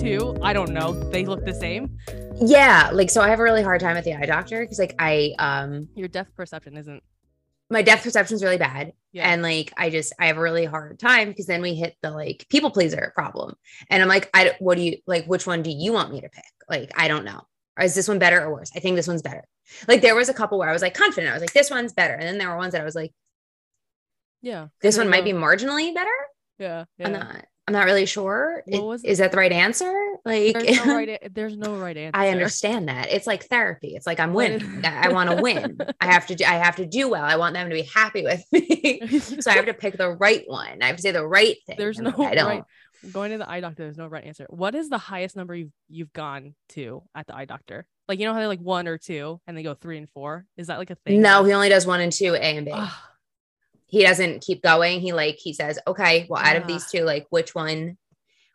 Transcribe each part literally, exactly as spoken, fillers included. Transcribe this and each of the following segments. too. I don't know. They look the same. Yeah. Like, so I have a really hard time at the eye doctor because like I, um, your depth perception isn't. My depth perception is really bad. Yeah. And like, I just, I have a really hard time because then we hit the like people pleaser problem. And I'm like, I, what do you like, which one do you want me to pick? Like, I don't know. Or is this one better or worse? I think this one's better. Like there was a couple where I was like confident. I was like, this one's better. And then there were ones that I was like, yeah, this one know. might be marginally better. Yeah. yeah. I'm not, I'm not really sure. It, was is that the right answer? Like there's no right, a- there's no right answer. I understand that. It's like therapy. It's like I'm winning. I want to win. I have to do, I have to do well. I want them to be happy with me. So I have to pick the right one. I have to say the right thing. There's no I don't. Right. Going to the eye doctor, there's no right answer. What is the highest number you've you've gone to at the eye doctor? Like you know how they're like one or two and they go three and four? Is that like a thing? No, he only does one and two, A and B. He doesn't keep going. He like he says, okay, well, out yeah. of these two, like which one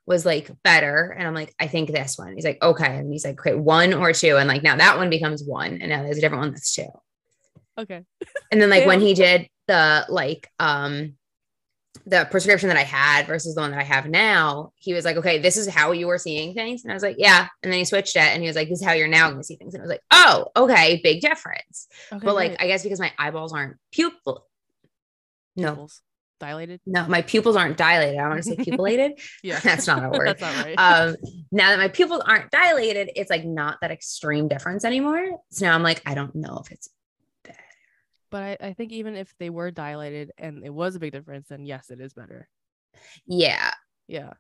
was like better? And I'm like, I think this one. He's like, okay. And he's like, okay, one or two. And like now that one becomes one. And now there's a different one that's two. Okay. And then like yeah. when he did the like um the prescription that I had versus the one that I have now, he was like, okay, this is how you were seeing things. And I was like, yeah. And then he switched it and he was like, this is how you're now going to see things. And I was like, oh, okay. Big difference. Okay, but like, right. I guess because my eyeballs aren't pupil. No. Pupils. Dilated? No, my pupils aren't dilated. I want to say pupillated. Yeah. That's not a word. That's not right. Um, now that my pupils aren't dilated, it's like not that extreme difference anymore. So now I'm like, I don't know if it's better. But I, I think even if they were dilated and it was a big difference, then yes, it is better. Yeah. Yeah.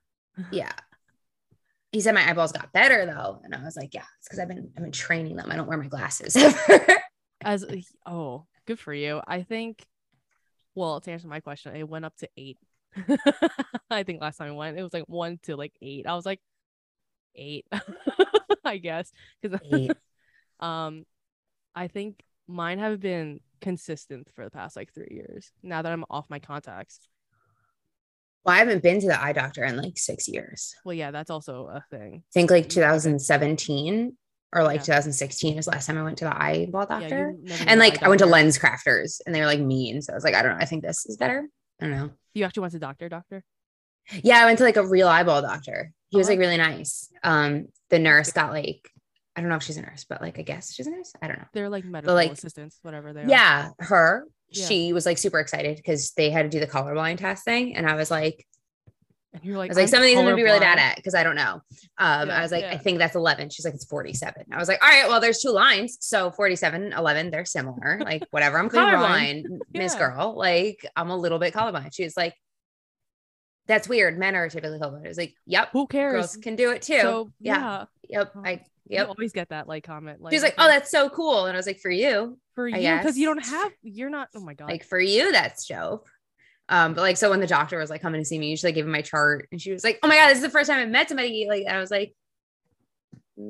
Yeah. He said my eyeballs got better though. And I was like, yeah, it's because I've been I've been training them. I don't wear my glasses ever. As oh, good for you. I think Well, to answer my question, it went up to eight. I think last time it went, it was like one to like eight. I was like eight, I guess. Because um, I think mine have been consistent for the past like three years. Now that I'm off my contacts. Well, I haven't been to the eye doctor in like six years. Well, yeah, that's also a thing. I think like two thousand seventeen. Or like yeah. two thousand sixteen is the last time I went to the eyeball doctor. Yeah, and like I went doctor. to lens crafters and they were like mean. So I was like, I don't know. I think this is better. I don't know. You actually went to doctor doctor? Yeah, I went to like a real eyeball doctor. He oh. was like really nice. Um, the nurse got like, I don't know if she's a nurse, but like I guess she's a nurse. I don't know. They're like medical like, assistants, whatever they yeah, are. Her, yeah, her. She was like super excited because they had to do the colorblind test thing. And I was like, And you're like, I was like, some of these I'm going to be really bad at because I don't know. Um, yeah, I was like, yeah. I think that's eleven. She's like, it's forty-seven. I was like, all right, well, there's two lines. So forty-seven, eleven, they're similar. Like whatever, I'm colorblind, yeah. Miss Girl. Like I'm a little bit colorblind. She was like, that's weird. Men are typically colorblind. I was like, yep. Who cares? Girls can do it too. So, yeah. yeah. Yep. I yep. You always get that like comment. Like, she was like, oh, that's so cool. And I was like, for you. For I you. Because you don't have, you're not, oh my God. Like for you, that's dope. Um, but like, so when the doctor was like coming to see me, usually I gave him my chart and she was like, oh my God, this is the first time I met somebody. Like, I was like,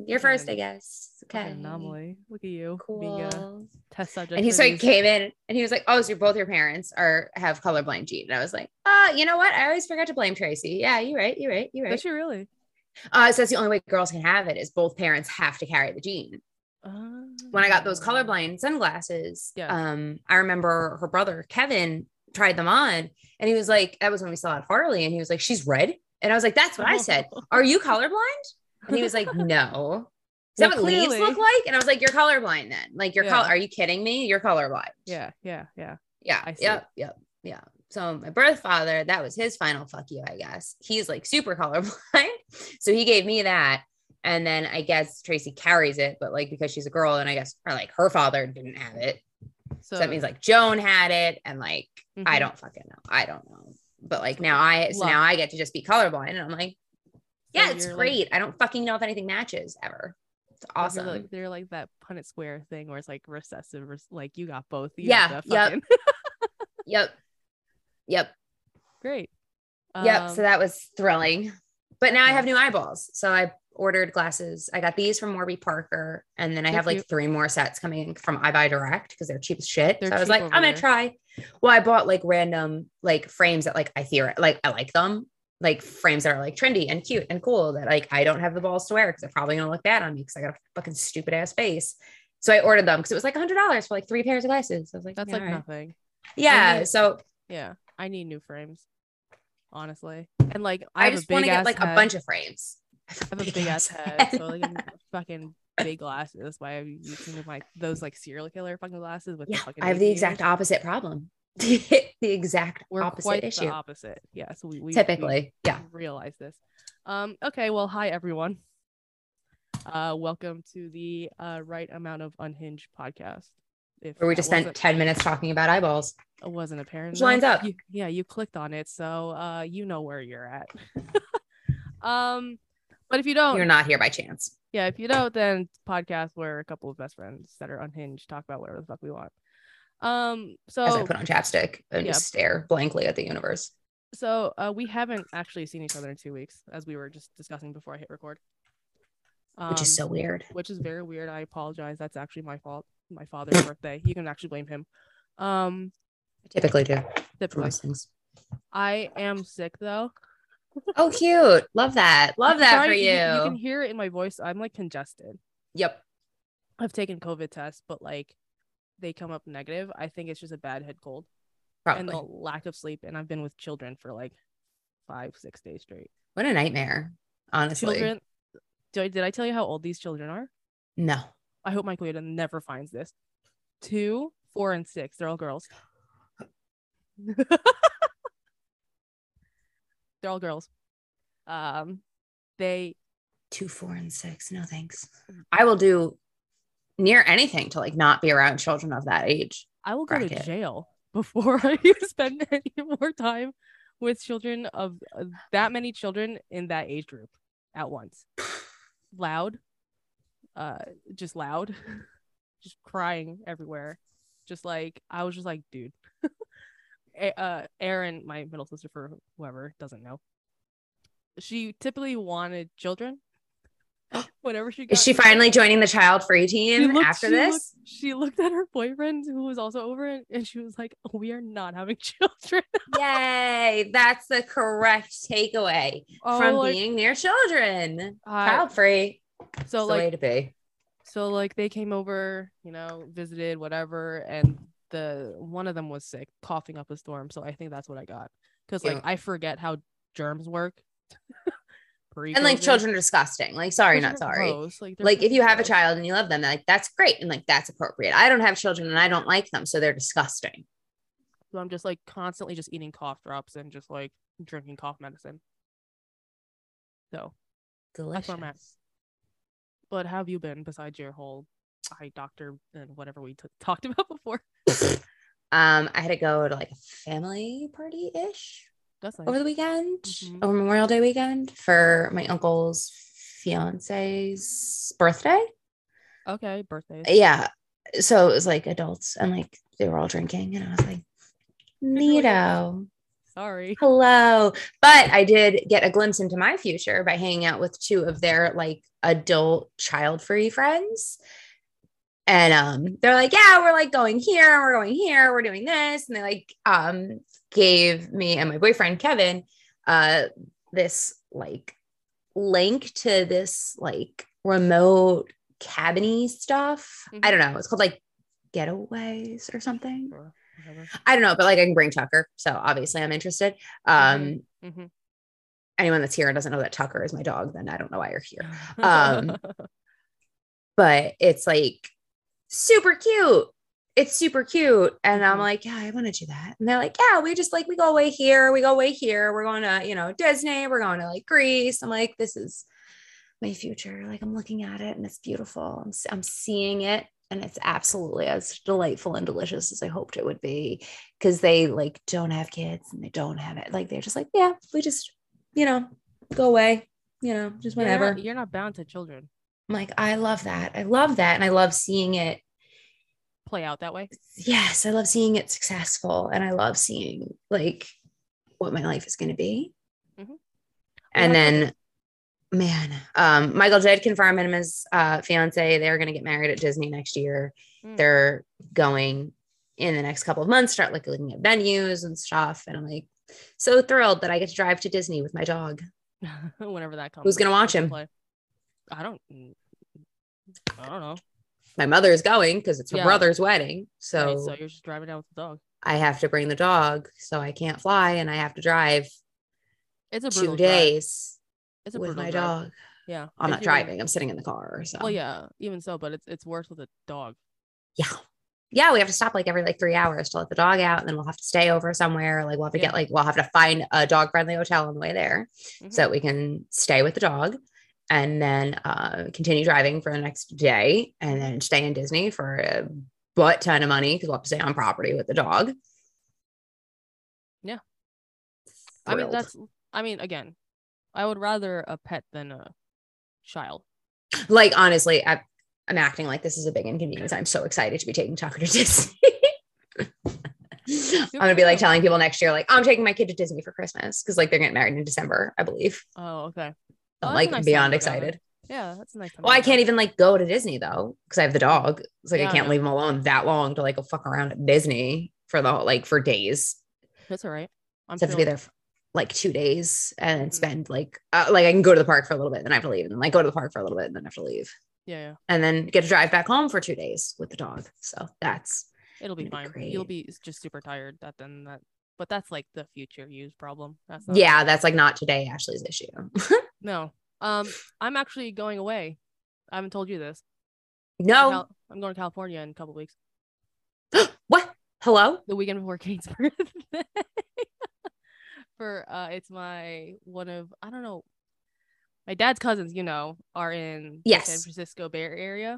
you're first, I guess. Okay. Anomaly. Look at you. Cool. Being a test subject. And he sort of came in and he was like, oh, so both your parents are, have colorblind gene. And I was like, uh, you know what? I always forgot to blame Tracy. Yeah, you're right. You're right. You're right. But you really, uh, so that's the only way girls can have it is both parents have to carry the gene. Uh, when I got those colorblind sunglasses, yeah. um, I remember her brother, Kevin, tried them on and he was like, that was when we saw it Harley, and he was like, she's red. And I was like, that's what I said. Are you colorblind? And he was like, no. Is well, that what clearly. leaves look like? And I was like, you're colorblind then. Like you're yeah. color. Are you kidding me? You're colorblind. Yeah. Yeah. Yeah. Yeah. Yep. Yep. Yeah. So my birth father, that was his final fuck you, I guess. He's like super colorblind. So he gave me that. And then I guess Tracy carries it, but like, because she's a girl and I guess or like her father didn't have it. So, so that means like Joan had it and like, mm-hmm. I don't fucking know. I don't know. But like now I, so Love. now I get to just be colorblind and I'm like, yeah, so it's great. Like, I don't fucking know if anything matches ever. It's awesome. Like, they're like that Punnett Square thing where it's like recessive, like you got both. You yeah. Fucking- yep. yep. Yep. Great. Yep. Um, so that was thrilling, but now yeah. I have new eyeballs. So I ordered glasses. I got these from Warby Parker. And then I they're have like cute. three more sets coming in from iBuy Direct because they're cheap as shit. They're so I was like, I'm going to try. Well, I bought like random like frames that like I theor- like I like them, like frames that are like trendy and cute and cool that like I don't have the balls to wear because they're probably going to look bad on me because I got a fucking stupid ass face. So I ordered them because it was like one hundred dollars for like three pairs of glasses. I was like, that's yeah, like right. nothing. Yeah. Need, so yeah, I need new frames, honestly. And like I, I just want to get like head. a bunch of frames. have a big, big ass head, head. So like fucking big glasses. That's why I'm using like those like serial killer fucking glasses with yeah, the fucking I have the exact ears. Opposite problem. the exact We're opposite quite issue. The opposite. Yeah. So we, we typically we yeah realize this. Um. Okay. Well. Hi everyone. Uh. Welcome to the uh Right Amount of Unhinged podcast. If Where we just spent ten minutes talking about eyeballs. It wasn't apparent. Which lines up. You, yeah, you clicked on it, so uh, you know where you're at. um, but if you don't, you're not here by chance. Yeah, if you don't, then podcast where a couple of best friends that are unhinged talk about whatever the fuck we want. Um, so as I put on chapstick and yeah. just stare blankly at the universe. So uh, we haven't actually seen each other in two weeks, as we were just discussing before I hit record. Um, which is so weird. Which is very weird. I apologize. That's actually my fault. My father's birthday. You can actually blame him. Um, I typically do. Typically. Things. I am sick though. Oh, cute. Love that. Love I'm that sorry, for you. you. You can hear it in my voice. I'm like congested. Yep. I've taken COVID tests, but like they come up negative. I think it's just a bad head cold. Probably. And the lack of sleep. And I've been with children for like five, six days straight. What a nightmare. Honestly. Children, did I, did I tell you how old these children are? No. I hope Michael never finds this. Two, four, and six. They're all girls. They're all girls. Um, they two, four, and six. No thanks. I will do near anything to like not be around children of that age. I will go bracket. to jail before I spend any more time with children of uh, that many children in that age group at once. Loud. Uh, just loud, just crying everywhere. Just like, I was just like, dude. A- uh, Erin, my middle sister, for whoever doesn't know, she typically wanted children. Whenever she got- Is she finally joining the child free team looked, after she this? Looked, she looked at her boyfriend who was also over it, and she was like, we are not having children. Yay. That's the correct takeaway oh, from like, being near children. Uh, child free. So like, to be. so like they came over, you know, visited, whatever, and the one of them was sick, coughing up a storm. So I think that's what I got, because yeah. like I forget how germs work. And like children are disgusting. Like sorry, children not sorry. Gross. Like, like if you have gross. a child and you love them, like that's great and like that's appropriate. I don't have children and I don't like them, so they're disgusting. So I'm just like constantly just eating cough drops and just like drinking cough medicine. So delicious. That's where I'm at. But how have you been besides your whole eye doctor and whatever we t- talked about before? um, I had to go to like a family party-ish That's nice. over the weekend, mm-hmm. over Memorial Day weekend for my uncle's fiance's birthday. Okay, birthday. Yeah. So it was like adults and like they were all drinking and I was like, neato. Sorry. Hello. But I did get a glimpse into my future by hanging out with two of their like adult child-free friends. And um, they're like, yeah, we're like going here. We're going here. We're doing this. And they like um, gave me and my boyfriend, Kevin, uh, this like link to this like remote cabin-y stuff. Mm-hmm. I don't know. It's called like Getaways or something. Sure. I don't know, but like I can bring Tucker, so obviously I'm interested. Um, mm-hmm. Anyone that's here and doesn't know that Tucker is my dog, then I don't know why you're here. Um, but it's like super cute. It's super cute, and mm-hmm. I'm like, yeah, I want to do that. And they're like, yeah, we just like we go away here, we go away here. We're going to, you know, Disney. We're going to like Greece. I'm like, this is my future. Like I'm looking at it, and it's beautiful. I'm I'm seeing it. And it's absolutely as delightful and delicious as I hoped it would be, because they like don't have kids and they don't have it. Like, they're just like, yeah, we just, you know, go away, you know, just whenever. You're not, you're not bound to children. I'm like, I love that. I love that. And I love seeing it play out that way. Yes. I love seeing it successful. And I love seeing like what my life is going to be. Mm-hmm. And yeah. then Man, um, Michael did confirm him and his uh, fiance. They're going to get married at Disney next year. Mm. They're going in the next couple of months, start like looking at venues and stuff. And I'm like, so thrilled that I get to drive to Disney with my dog. Whenever that comes. Who's going to watch him? Play. I don't, I don't know. My mother is going because it's her yeah. brother's wedding. So, right, so you're just driving down with the dog. I have to bring the dog. So I can't fly and I have to drive. It's a brutal two days. Drive. It's a with my drive. dog Yeah. I'm not driving. I'm sitting in the car. So. Well, yeah, even so, but it's it's worse with a dog. Yeah. Yeah, we have to stop like every like three hours to let the dog out, and then we'll have to stay over somewhere. Like we'll have to yeah. get like we'll have to find a dog friendly hotel on the way there, mm-hmm. so that we can stay with the dog, and then uh, continue driving for the next day, and then stay in Disney for a butt ton of money because we'll have to stay on property with the dog. Yeah, thrilled. I mean that's. I mean, again, I would rather a pet than a child. Like honestly, I. I'm acting like this is a big inconvenience. I'm so excited to be taking Tucker to Disney. I'm going to be like telling people next year, like, oh, I'm taking my kid to Disney for Christmas. Cause like they're getting married in December, I believe. Oh, okay. Oh, I'm like nice beyond excited. Yeah. That's a nice. Well, I can't even like go to Disney though. Cause I have the dog. It's like, yeah, I can't yeah. leave him alone that long to like go fuck around at Disney for the whole, like for days. That's all right. I'm so I have to be there for like two days and mm-hmm. spend like, uh, like I can go to the park for a little bit and then I have to leave, and like go to the park for a little bit and then I have to leave. Yeah, yeah, and then get to drive back home for two days with the dog. So that's it'll be fine. Be You'll be just super tired. That then that, but that's like the future use problem. That's not yeah, that's like not today. Ashley's issue. No, um, I'm actually going away. I haven't told you this. No, I'm, Cal- I'm going to California in a couple weeks. What? Hello? The weekend before Kate's birthday. For uh, it's my one of I don't know. My dad's cousins, you know, are in yes. the San Francisco Bay Area.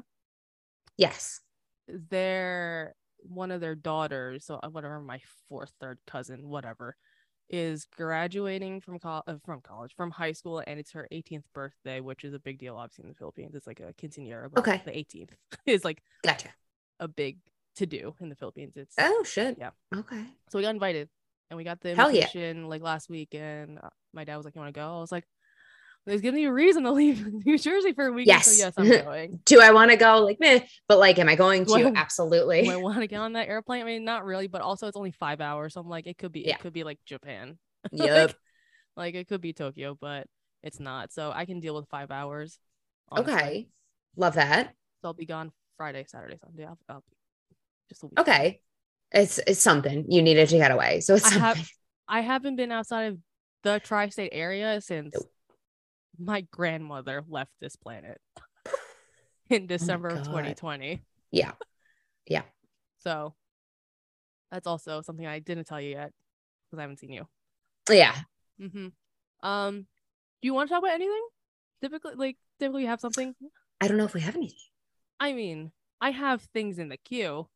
Yes. They're one of their daughters, so whatever, my fourth, third cousin, whatever, is graduating from, co- from college, from high school, and it's her eighteenth birthday, which is a big deal, obviously, in the Philippines. It's like a quinceañera, but okay. the eighteenth is like gotcha. a big to-do in the Philippines. It's Oh, shit. Yeah. Okay. So we got invited, and we got the invitation yeah. like last week, and my dad was like, you want to go? I was like, there's gonna be a reason to leave New Jersey for a week. Yes. So yes, I'm going. Do I want to go? Like, meh. But like, am I going to? Well, absolutely. Do I want to get on that airplane? I mean, not really, but also it's only five hours. So I'm like, it could be, yeah. it could be like Japan. Yep. like, like it could be Tokyo, but it's not. So I can deal with five hours. Honestly. Okay. Love that. So I'll be gone Friday, Saturday, Sunday. I'll, I'll be just a week. Okay. It's it's something. You needed to get away. So it's I, have, I haven't been outside of the tri-state area since nope. my grandmother left this planet in December oh of twenty twenty. Yeah. Yeah. So that's also something I didn't tell you yet because I haven't seen you. Yeah. Mm-hmm. Um, do you want to talk about anything? Typically, like, typically you have something? I don't know if we have anything. I mean, I have things in the queue.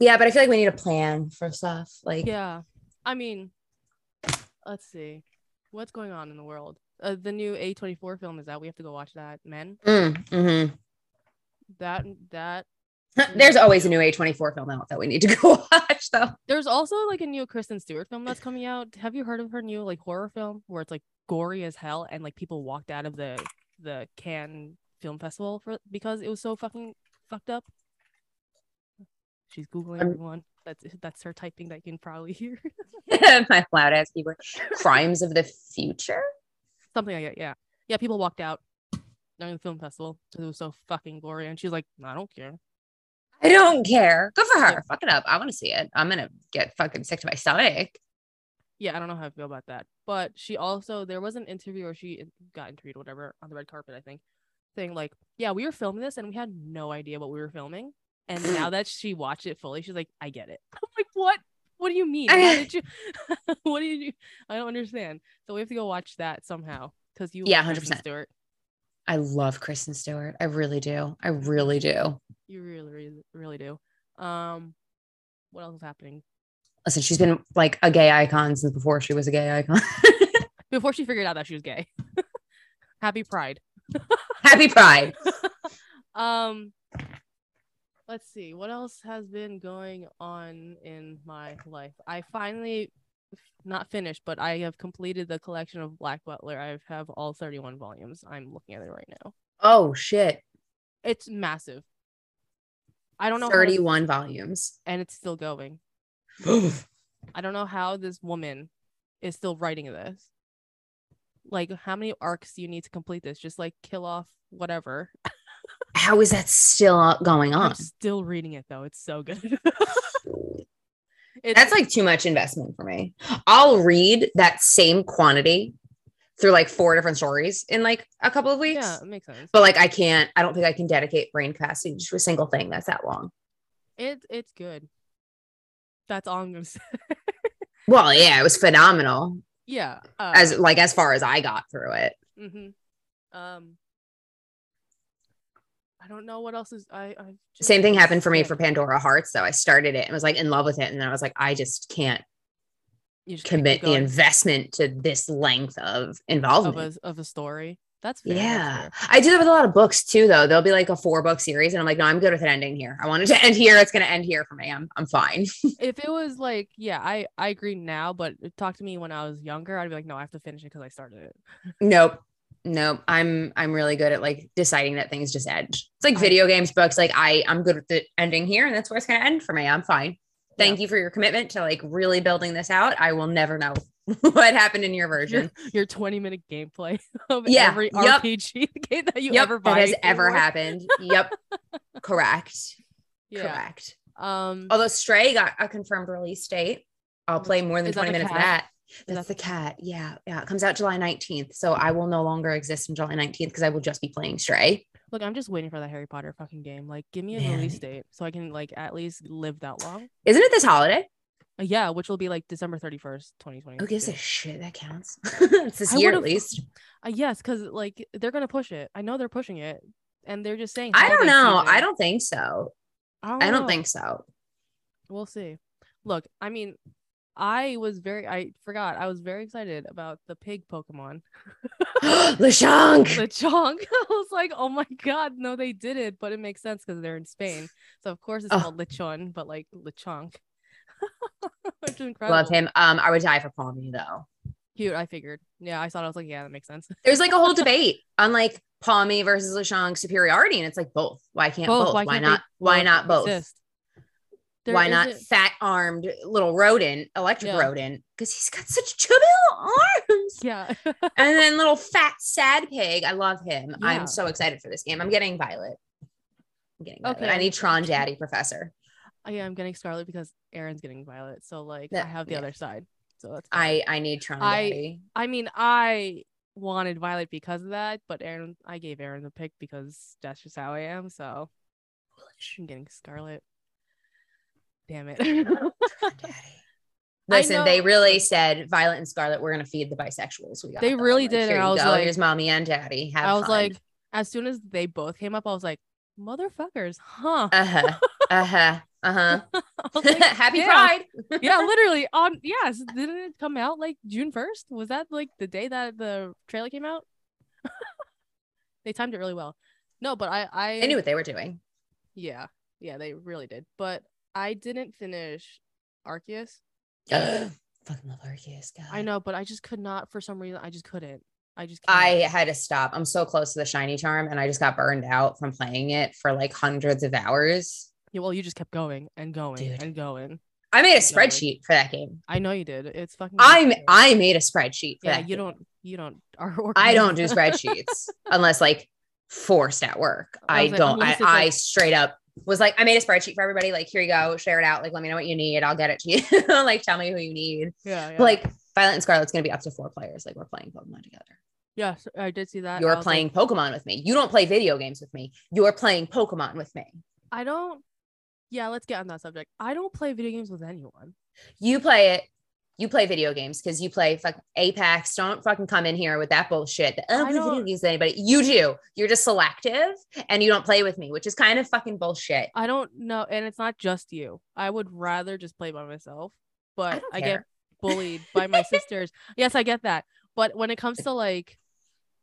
Yeah, but I feel like we need a plan for stuff. Like, yeah. I mean, let's see. What's going on in the world? Uh, the new A twenty-four film is out. We have to go watch that. Men. Mm, mm-hmm. That that. There's always a new A twenty-four film out that we need to go watch, though. There's also like a new Kristen Stewart film that's coming out. Have you heard of her new like horror film where it's like gory as hell and like people walked out of the the Cannes Film Festival for because it was so fucking fucked up? She's Googling everyone. That's that's her typing that you can probably hear. My loud ass keyboard. Crimes of the Future? Something like that, yeah. Yeah, people walked out during the film festival because it was so fucking gory. And she's like, I don't care. I don't care. Good for her. Yeah. Fuck it up. I want to see it. I'm going to get fucking sick to my stomach. Yeah, I don't know how I feel about that. But she also, there was an interview or she got interviewed, whatever, on the red carpet, I think, saying like, yeah, we were filming this and we had no idea what we were filming. And now that she watched it fully, she's like, I get it. I'm like, what? What do you mean? Why did you? What do you do? I don't understand. So we have to go watch that somehow. Because you yeah, love one hundred percent. Kristen Stewart. I love Kristen Stewart. I really do. I really do. You really, really, really do. Um, what else is happening? Listen, she's been like a gay icon since before she was a gay icon. Before she figured out that she was gay. Happy Pride. Happy Pride. um... Let's see. What else has been going on in my life? I finally, not finished, but I have completed the collection of Black Butler. I have all thirty-one volumes. I'm looking at it right now. Oh, shit. It's massive. I don't know. thirty-one how volumes. And it's still going. I don't know how this woman is still writing this. Like, how many arcs do you need to complete this? Just, like, kill off whatever. How is that still going on? I'm still reading it, though. It's so good. it's- That's like too much investment for me. I'll read that same quantity through like four different stories in like a couple of weeks. Yeah, it makes sense. But like I can't, I don't think I can dedicate brain capacity to a single thing that's that long. It it's good. That's all I'm gonna say. Well, yeah, it was phenomenal. Yeah, uh, as like as far as I got through it. Mm-hmm. Um, I don't know what else is. I, I just, same thing happened for me for Pandora Hearts. Though I started it and was like in love with it, and then I was like, I just can't you just commit the investment to this length of involvement of a, of a story. That's fair, yeah. That's fair. I do that with a lot of books too, though. There'll be like a four book series, and I'm like, no, I'm good with an ending here. I want it to end here. It's gonna end here for me. I'm I'm fine. If it was like, yeah, I I agree now, but talk to me when I was younger, I'd be like, no, I have to finish it because I started it. Nope, nope. I'm I'm really good at like deciding that things just end. It's like video games, books. Like I I'm good with the ending here, and that's where it's gonna end for me. I'm fine. Thank yeah. you for your commitment to like really building this out. I will never know what happened in your version. Your twenty minute gameplay of yeah. every yep. R P G game that you yep. ever buy. That has ever happened. Yep. Correct. Yeah. Correct. Um, Although Stray got a confirmed release date. I'll play more than twenty minutes of that. That's the cat. Yeah. Yeah. It comes out July nineteenth. So I will no longer exist on July nineteenth because I will just be playing Stray. Look, I'm just waiting for the Harry Potter fucking game. Like, give me a Man. release date so I can like at least live that long. Isn't it this holiday? Yeah, which will be like December thirty-first, twenty twenty. Who gives a shit? That counts. It's this I year at least. Uh, yes, because like they're gonna push it. I know they're pushing it, and they're just saying. I don't know. I don't think so. I don't, I don't think so. We'll see. Look, I mean, I was very. I forgot. I was very excited about the pig Pokemon. Lechonk. Lechonk. I was like, oh my god, no, they did it, but it makes sense because they're in Spain, so of course it's oh. called Lechon, but like Lechonk. Which is incredible. Love him. Um, I would die for Palmy though. Cute, I figured. Yeah, I saw it. I was like, yeah, that makes sense. There's like a whole debate on like Palmy versus Lechonk superiority, and it's like both. Why can't both? both? Why, why, can't not, why not? Why not both? Why not fat-armed little rodent, electric yeah. rodent? Because he's got such chubby little arms. Yeah. And then little fat sad pig. I love him. Yeah. I'm so excited for this game. I'm getting Violet. I'm getting Violet. Okay. I need Tron Daddy Professor. Oh, yeah, I'm getting Scarlet because Aaron's getting Violet. So like that, I have the yeah. other side. So that's fine. I I need Tron Daddy. I mean, I wanted Violet because of that, but Aaron, I gave Aaron the pick because that's just how I am. So I'm getting Scarlet. Damn it. Daddy. Listen, they really said Violet and Scarlet were gonna feed the bisexuals. We got they them. really like, did. And I was go. like, here's mommy and daddy. Have I was fun. like, as soon as they both came up, I was like, motherfuckers, huh? Uh-huh. Uh-huh. Uh-huh. Like, Happy yeah. Pride. Yeah, literally. On yes, didn't it come out like June first? Was that like the day that the trailer came out? They timed it really well. No, but I, I They knew what they were doing. Yeah. Yeah, they really did. But I didn't finish Arceus. Fucking love Arceus, God. I know, but I just could not, for some reason, I just couldn't. I just couldn't. I had to stop. I'm so close to the shiny charm, and I just got burned out from playing it for like hundreds of hours. Yeah, well, you just kept going and going Dude. and going. I made a spreadsheet going. for that game. I know you did. It's fucking I'm crazy. I made a spreadsheet for yeah, that. You game. don't you don't are I don't do spreadsheets unless like forced at work. I, I don't like, I, I like- straight up was like, I made a spreadsheet for everybody. Like, here you go. Share it out. Like, let me know what you need. I'll get it to you. Like, tell me who you need. Yeah. yeah. But, like, Violet and Scarlet's going to be up to four players. Like, we're playing Pokemon together. Yes, I did see that. You're playing like, Pokemon with me. You don't play video games with me. You're playing Pokemon with me. I don't. Yeah, let's get on that subject. I don't play video games with anyone. You play it. You play video games because you play fucking Apex. Don't fucking come in here with that bullshit. I don't play video games with anybody. You do. You're just selective and you don't play with me, which is kind of fucking bullshit. I don't know. And it's not just you. I would rather just play by myself, but I, I get bullied by my sisters. Yes, I get that. But when it comes to like,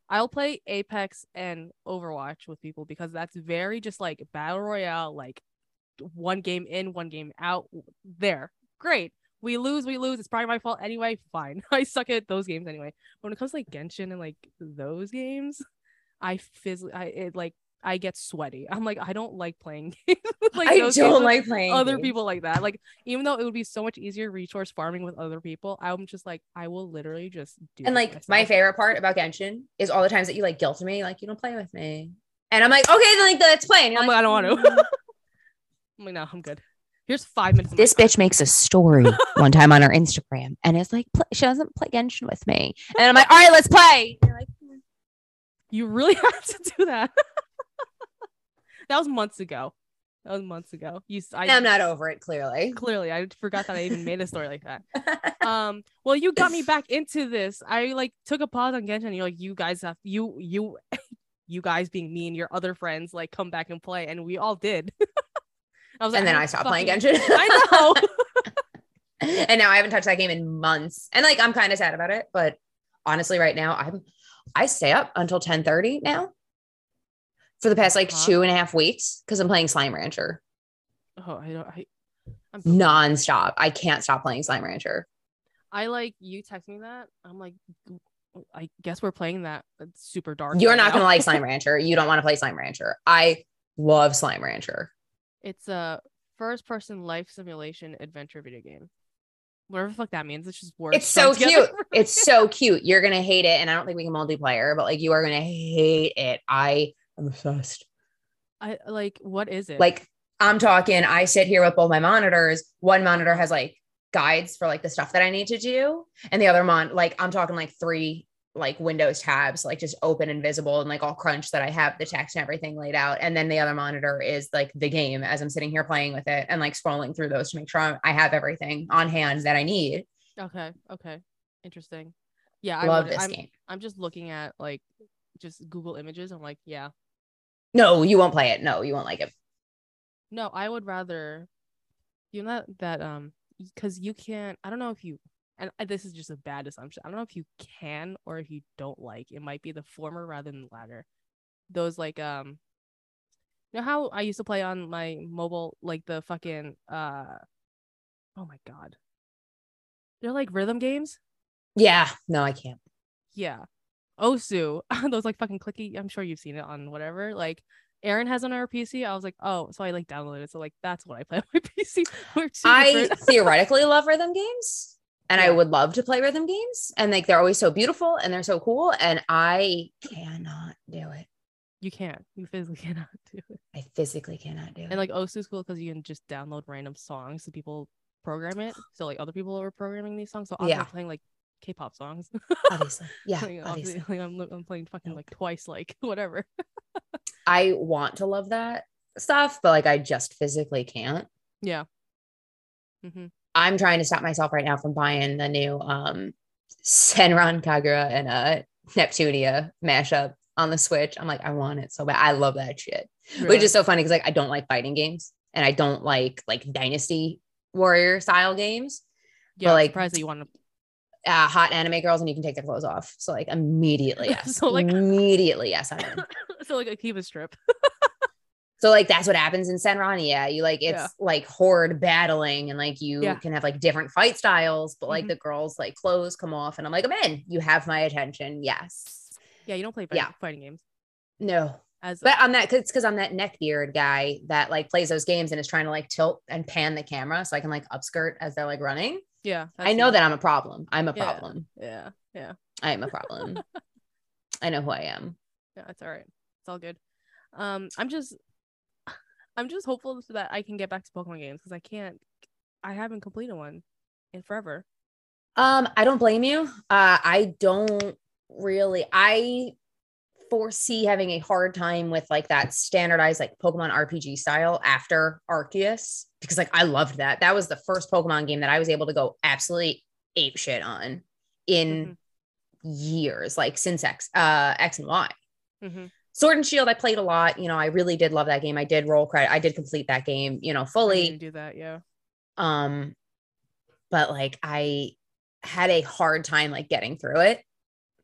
I'll play Apex and Overwatch with people because that's very just like battle royale, like one game in, one game out there. Great. We lose, we lose. It's probably my fault anyway. Fine. I suck at those games anyway. But when it comes to like Genshin and like those games, I physically, I it like, I get sweaty. I'm like, I don't like playing games. like I those don't games like playing other games. people like that. Like, even though it would be so much easier resource farming with other people, I'm just like, I will literally just do. And like, myself. my favorite part about Genshin is all the times that you like guilt me, like you don't play with me, and I'm like, okay, then like let's play. And I'm like, like, I don't want to. I'm like, no, I'm good. Here's five minutes. This bitch makes a story one time on her Instagram, and it's like, pl- she doesn't play Genshin with me. And I'm like, all right, let's play. And you're like, mm. You really have to do that. That was months ago. That was months ago. You, I, I'm not over it, clearly. Clearly. I forgot that I even made a story like that. Um, well, you got me back into this. I like took a pause on Genshin, and you're like, you guys have, you, you, you guys being me and your other friends, like, come back and play. And we all did. I was like, and then I, I stopped playing Genshin. I know. And now I haven't touched that game in months. And like, I'm kind of sad about it, but honestly, right now I'm, I stay up until ten thirty now. For the past like huh? two and a half weeks, because I'm playing Slime Rancher. Oh, I don't. I, I'm nonstop. I can't stop playing Slime Rancher. I like you text me that. I'm like, I guess we're playing that. It's super dark. You're right not now. Gonna like Slime Rancher. You don't want to play Slime Rancher. I love Slime Rancher. It's a first-person life simulation adventure video game. Whatever the fuck that means. It's just words. It's so cute. It's so cute. You're gonna hate it, and I don't think we can multiplayer, but like you are gonna hate it. I. I'm obsessed. I like, what is it? Like, I'm talking, I sit here with both my monitors. One monitor has like guides for like the stuff that I need to do. And the other mon, like, I'm talking like three, like Windows tabs, like just open and visible and like all crunch that I have the text and everything laid out. And then the other monitor is like the game as I'm sitting here playing with it and like scrolling through those to make sure I have everything on hand that I need. Okay. Okay. Interesting. Yeah. I love this game. I'm just looking at like just Google images. I'm like, yeah. No, you won't play it. No, you won't like it. No, I would rather, you know, that, um, because you can't, I don't know if you, and this is just a bad assumption. I don't know if you can or if you don't like, it might be the former rather than the latter. Those like, um, you know how I used to play on my mobile, like the fucking, uh, oh my God. They're like rhythm games? Yeah. No, I can't. Yeah. Osu, those like fucking clicky, I'm sure you've seen it on whatever, like Aaron has on her P C. I was like, oh, so I like downloaded it. So like, that's what I play on my P C. I theoretically love rhythm games and yeah. I would love to play rhythm games. And like, they're always so beautiful and they're so cool. And I cannot do it. You can't, you physically cannot do it. I physically cannot do it. And like Osu is cool because you can just download random songs so people program it. So like other people are programming these songs. So I'm yeah. playing like K-pop songs, obviously. Yeah, like, obviously. Obviously, like, I'm, I'm playing fucking like twice, like whatever. I want to love that stuff, but like I just physically can't. Yeah. Mm-hmm. I'm trying to stop myself right now from buying the new um Senran Kagura and uh Neptunia mashup on the Switch. I'm like, I want it so bad. I love that shit, really? Which is so funny because like I don't like fighting games and I don't like like Dynasty Warrior style games. Yeah, but, like, I'm surprised that you want to. Uh, hot anime girls and you can take their clothes off. So like immediately, yes. So like immediately, yes, I am. So like a Kiva strip. So like that's what happens in Senran. Yeah, you like it's yeah. like horde battling and like you yeah. can have like different fight styles, but like mm-hmm. the girls like clothes come off and I'm like, I'm in. You have my attention. Yes. Yeah, you don't play fighting, yeah. fighting games. No. As but I'm that because because I'm that neckbeard guy that like plays those games and is trying to like tilt and pan the camera so I can like upskirt as they're like running. Yeah, I know that I'm a problem. I'm a yeah, problem. Yeah, yeah. I am a problem. I know who I am. Yeah, it's all right. It's all good. Um, I'm just, I'm just hopeful that I can get back to Pokemon games because I can't. I haven't completed one in forever. Um, I don't blame you. Uh, I don't really. I foresee having a hard time with like that standardized like Pokemon R P G style after Arceus. Because like I loved that. That was the first Pokemon game that I was able to go absolutely ape shit on in mm-hmm. years, like since X, uh, X and Y. Mm-hmm. Sword and Shield, I played a lot. You know, I really did love that game. I did roll credit. I did complete that game, you know, fully. You do that, yeah. Um, but like I had a hard time like getting through it.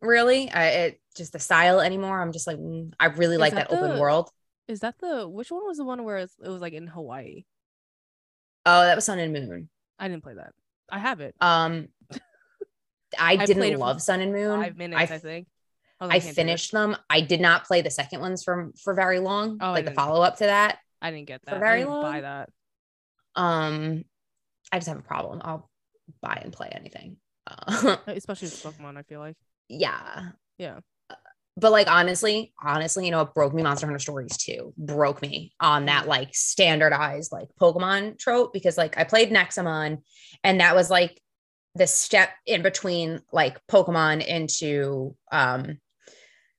Really, I it just the style anymore. I'm just like, mm, I really is like that, that open the, world. Is that the which one was the one where it was, it was like in Hawaii? Oh, that was Sun and Moon. I didn't play that. I have it. Um, I, I didn't love Sun and Moon. Five minutes, I, I think. I, like, I finished them. I did not play the second ones for for very long. Oh, like the follow up to that. I didn't get that. For very I didn't long. Buy that. Um, I just have a problem. I'll buy and play anything, uh, especially with Pokemon. I feel like. Yeah. Yeah. But like, honestly, honestly, you know, it broke me. Monster Hunter Stories two broke me on that like standardized like Pokemon trope, because like I played Nexamon, and that was like the step in between like Pokemon into um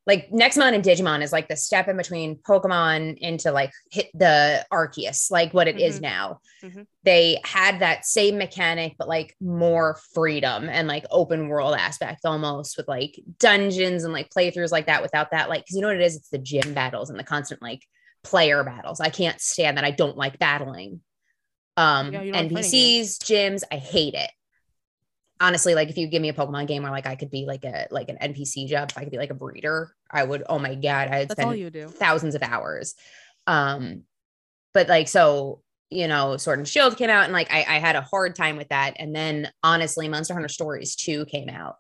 like Nexamon and Digimon is like the step in between Pokemon into like hit the Arceus, like what it mm-hmm. is now. Mm-hmm. They had that same mechanic, but like more freedom and like open world aspect almost, with like dungeons and like playthroughs like that without that. Like, cause you know what it is? It's the gym battles and the constant like player battles. I can't stand that. I don't like battling um, yeah, N P Cs, gyms. I hate it. Honestly, like if you give me a Pokemon game where like I could be like a like an N P C job, if I could be like a breeder, I would. Oh my god, I'd That's spend all you do. thousands of hours. Um, but like so, you know, Sword and Shield came out, and like I, I had a hard time with that. And then honestly, Monster Hunter Stories two came out,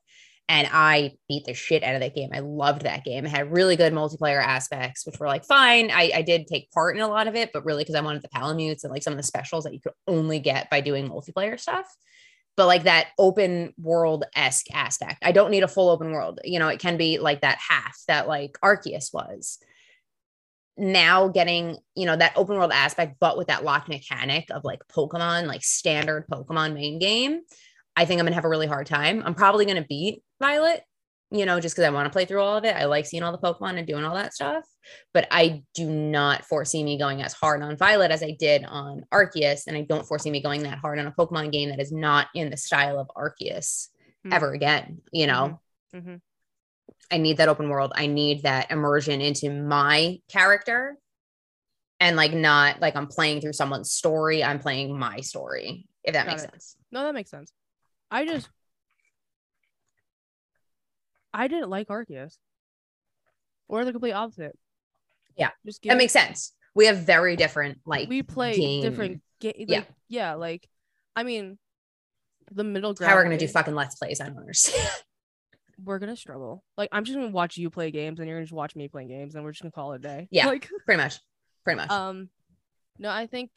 and I beat the shit out of that game. I loved that game. It had really good multiplayer aspects, which were like fine. I, I did take part in a lot of it, but really because I wanted the Palamutes and like some of the specials that you could only get by doing multiplayer stuff. But like that open world-esque aspect. I don't need a full open world. You know, it can be like that half that like Arceus was. Now getting, you know, that open world aspect, but with that locked mechanic of like Pokemon, like standard Pokemon main game, I think I'm going to have a really hard time. I'm probably going to beat Violet, you know, just because I want to play through all of it. I like seeing all the Pokemon and doing all that stuff. But I do not foresee me going as hard on Violet as I did on Arceus. And I don't foresee me going that hard on a Pokemon game that is not in the style of Arceus mm-hmm. ever again. You know, mm-hmm. I need that open world. I need that immersion into my character. And like, not like I'm playing through someone's story. I'm playing my story. If that Got makes it. sense. No, that makes sense. I just... I didn't like Arceus, or the complete opposite. Yeah, just that makes sense. We have very different like we play game. different games. Like, yeah, yeah. Like, I mean, the middle ground. How we're gonna do fucking let's plays? I don't understand. We're gonna struggle. Like, I'm just gonna watch you play games, and you're gonna just watch me play games, and we're just gonna call it a day. Yeah, like pretty much, pretty much. Um, no, I think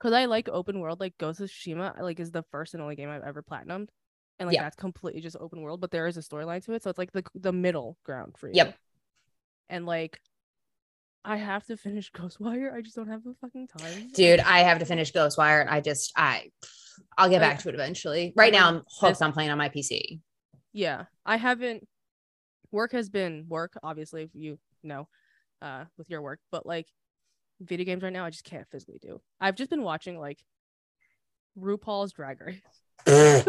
because I like open world. Like Ghost of Tsushima, like is the first and only game I've ever platinumed. And like yep. that's completely just open world, but there is a storyline to it, so it's like the the middle ground for you. Yep. And like, I have to finish Ghostwire. I just don't have the fucking time. Dude, I have to finish Ghostwire, and I just I, I'll get back I, to it eventually. Right I now, I'm hooked on playing on my P C. Yeah, I haven't. Work has been work, obviously, you know, uh, with your work, but like, video games right now, I just can't physically do. I've just been watching like, RuPaul's Drag Race.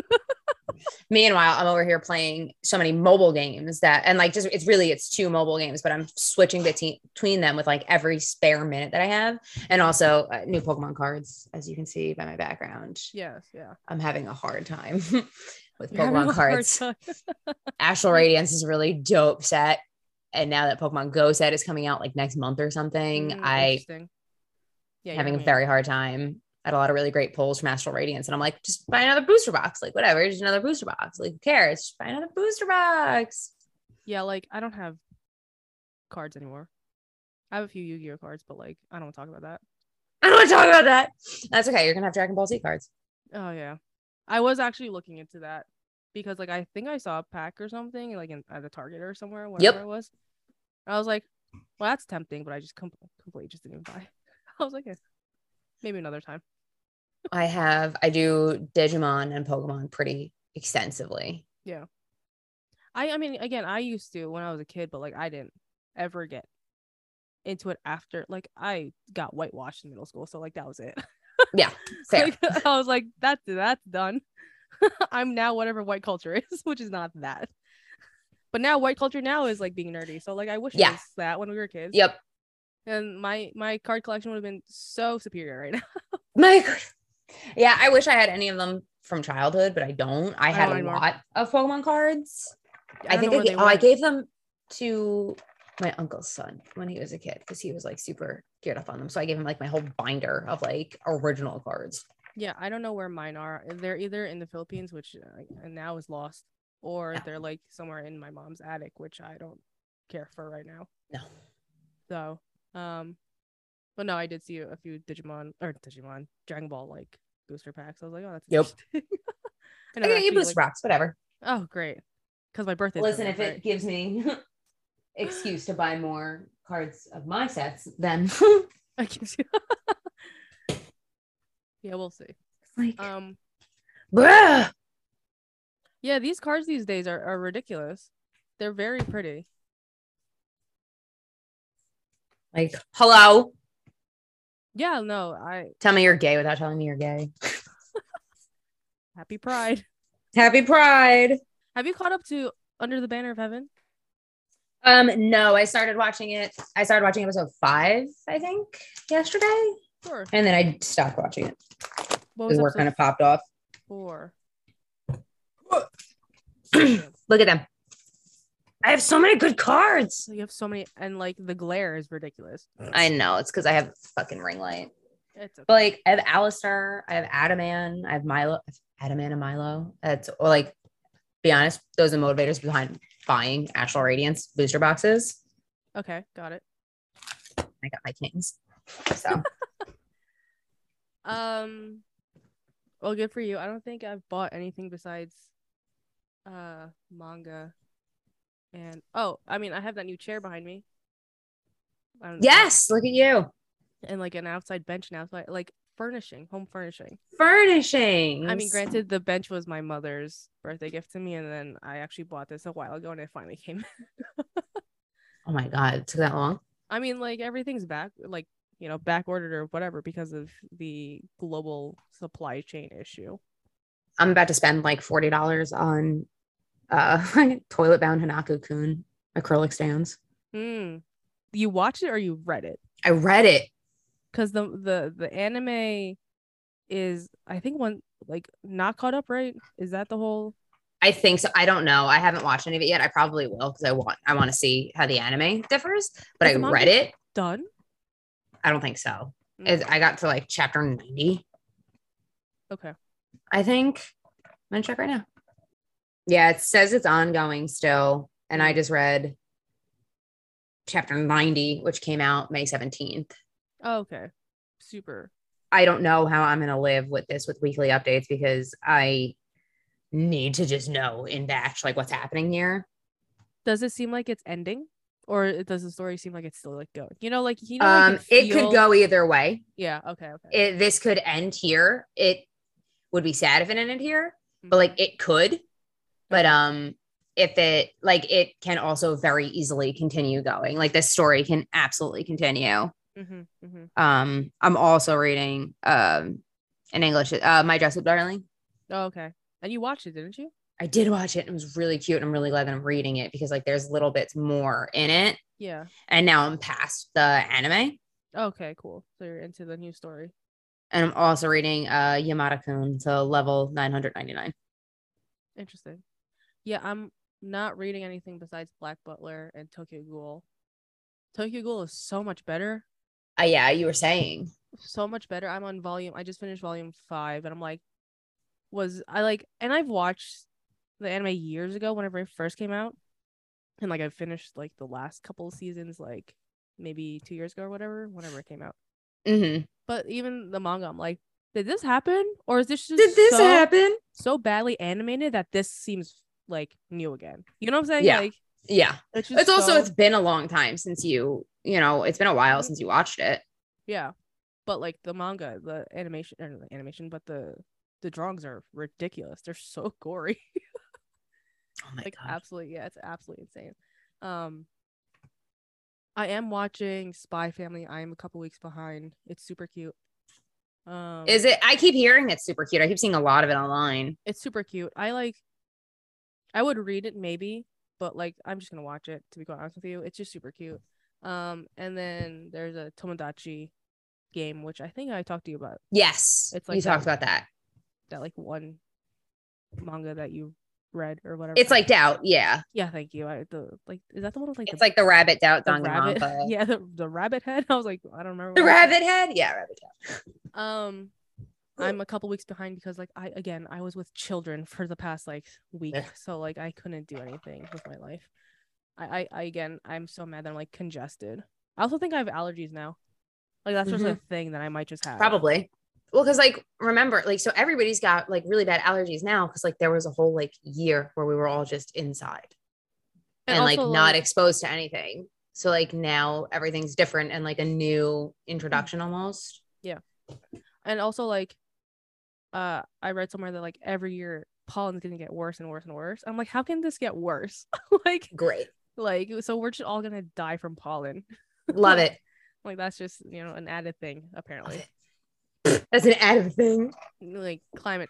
Meanwhile, I'm over here playing so many mobile games that, and like, just, it's really, it's two mobile games, but I'm switching between them with like every spare minute that I have. And also uh, new Pokemon cards, as you can see by my background. Yes. Yeah. I'm having a hard time with You're Pokemon cards. Time. Astral Radiance is a really dope set. And now that Pokemon Go set is coming out like next month or something, mm, I yeah, having a mean. very hard time. Had a lot of really great polls from Astral Radiance, and I'm like, just buy another booster box, like whatever, just another booster box, like who cares, just buy another booster box. Yeah, like I don't have cards anymore. I have a few Yu-Gi-Oh cards, but like I don't want to talk about that. I don't want to talk about that. That's okay. You're gonna have Dragon Ball Z cards. Oh yeah, I was actually looking into that because like I think I saw a pack or something like in, at the Target or somewhere, whatever yep. it was. I was like, well, that's tempting, but I just com- completely just didn't even buy. I was like, yeah, maybe another time. I have, I do Digimon and Pokemon pretty extensively. Yeah. I, I mean, again, I used to when I was a kid, but like I didn't ever get into it after, like I got whitewashed in middle school. So like, that was it. Yeah. Fair. Like, I was like, that's, that's done. I'm now whatever white culture is, which is not that, but now white culture now is like being nerdy. So like, I wish yeah. it was that when we were kids. Yep. And my, my card collection would have been so superior right now. My Yeah, I wish I had any of them from childhood, but I don't. I, I had don't a lot of Pokemon cards. I, I think I, g- oh, I gave them to my uncle's son when he was a kid because he was like super geared up on them. So I gave him like my whole binder of like original cards. Yeah, I don't know where mine are. They're either in the Philippines, which uh, now is lost, or yeah. they're like somewhere in my mom's attic, which I don't care for right now. No. So, um, but no, I did see a few Digimon or Digimon Dragon Ball like booster packs. I was like, oh, that's yep. interesting. I, I got you booster like, box, whatever. Oh, great. because my birthday. Listen, if it gives me excuse to buy more cards of my sets, then I can see. Yeah, we'll see. Like, um, bruh! Yeah, these cards these days are, are ridiculous. They're very pretty. Like, hello? Yeah, no, I... Tell me you're gay without telling me you're gay. Happy Pride. Happy Pride! Have you caught up to Under the Banner of Heaven? Um, no, I started watching it. I started watching episode five, I think, yesterday. Sure. And then I stopped watching it. What was the work kind of popped off. Four. Look at them. I have so many good cards. You have so many, and like the glare is ridiculous. I know, it's because I have fucking ring light. It's okay. But like I have Alistair, I have Adaman, I have Milo, I have Adaman and Milo. That's or like, be honest, those are motivators behind buying Astral Radiance booster boxes. Okay, got it. I got my kings. So, um, well, good for you. I don't think I've bought anything besides, uh, manga. And oh, I mean, I have that new chair behind me. I don't know. Yes, look at you. And like an outside bench now, so I, like furnishing, home furnishing, furnishing. I mean, granted, the bench was my mother's birthday gift to me, and then I actually bought this a while ago, and it finally came. Oh my god, it took that long. I mean, like everything's back, like you know, back ordered or whatever because of the global supply chain issue. I'm about to spend like forty dollars on. Uh, toilet bound Hanako Kun acrylic stands. Mm. You watched it or you read it? I read it because the the the anime is I think one like not caught up, right? Is that the whole? I think so. I don't know. I haven't watched any of it yet. I probably will because I want I want to see how the anime differs. But is I read it. Done? I don't think so. Mm. I got to like chapter ninety. Okay. I think I'm gonna check right now. Yeah, it says it's ongoing still. And I just read chapter ninety, which came out May seventeenth. Oh, okay. Super. I don't know how I'm going to live with this with weekly updates because I need to just know in batch, like what's happening here. Does it seem like it's ending or does the story seem like it's still like going? You know, like, you know, um, like it, it could go either way. Yeah. Okay. Okay. It, this could end here. It would be sad if it ended here, mm-hmm. but like it could. But um, if it like it can also very easily continue going, like this story can absolutely continue. Mm-hmm, mm-hmm. Um, I'm also reading um in English, uh, My Dress Up Darling. Oh, okay. And you watched it, didn't you? I did watch it. It was really cute. And I'm really glad that I'm reading it because like there's little bits more in it. Yeah. And now I'm past the anime. Okay, cool. So you're into the new story. And I'm also reading uh Yamada-kun, so level nine hundred ninety-nine. Interesting. Yeah, I'm not reading anything besides Black Butler and Tokyo Ghoul. Tokyo Ghoul is so much better. Uh, yeah, you were saying. So much better. I'm on volume. I just finished volume five, and I'm like, was I like, and I've watched the anime years ago whenever it first came out. And like, I finished like the last couple of seasons, like maybe two years ago or whatever, whenever it came out. Mm-hmm. But even the manga, I'm like, did this happen? Or is this just did this so, happen? So badly animated that this seems like new again, you know what I'm saying? Yeah, like, yeah. It's, it's also so... it's been a long time since you you know it's been a while since you watched it. Yeah, but like the manga, the animation, or the animation, but the the drawings are ridiculous. They're so gory. Oh my like God. Absolutely, yeah, it's absolutely insane. Um, I am watching Spy Family. I am a couple weeks behind. It's super cute. Um, is it? I keep hearing it's super cute. I keep seeing a lot of it online. It's super cute. I like. I would read it maybe, but like I'm just gonna watch it to be quite honest with you. It's just super cute. Um, and then there's a Tomodachi game, which I think I talked to you about. Yes, it's like you that, talked about that. That like one manga that you read or whatever. It's like Doubt, yeah. Yeah, thank you. I the like is that the one with like it's the, like the Rabbit Doubt Danganronpa. Yeah, the, the Rabbit Head. I was like, I don't remember. The Rabbit Head, yeah, Rabbit Doubt. Um. I'm a couple weeks behind because like I again I was with children for the past like week, so like I couldn't do anything with my life. I I, I again I'm so mad that I'm like congested. I also think I have allergies now. Like that's mm-hmm. just a thing that I might just have. Probably. Well, because like remember like so everybody's got like really bad allergies now because like there was a whole like year where we were all just inside. and, and also, like not like, exposed to anything. So like now everything's different and like a new introduction almost. Yeah. And also like uh I read somewhere that like every year pollen's gonna get worse and worse and worse. I'm like, how can this get worse? Like great. Like so we're just all gonna die from pollen. Love it. Like that's just, you know, an added thing apparently. That's an added thing. Like climate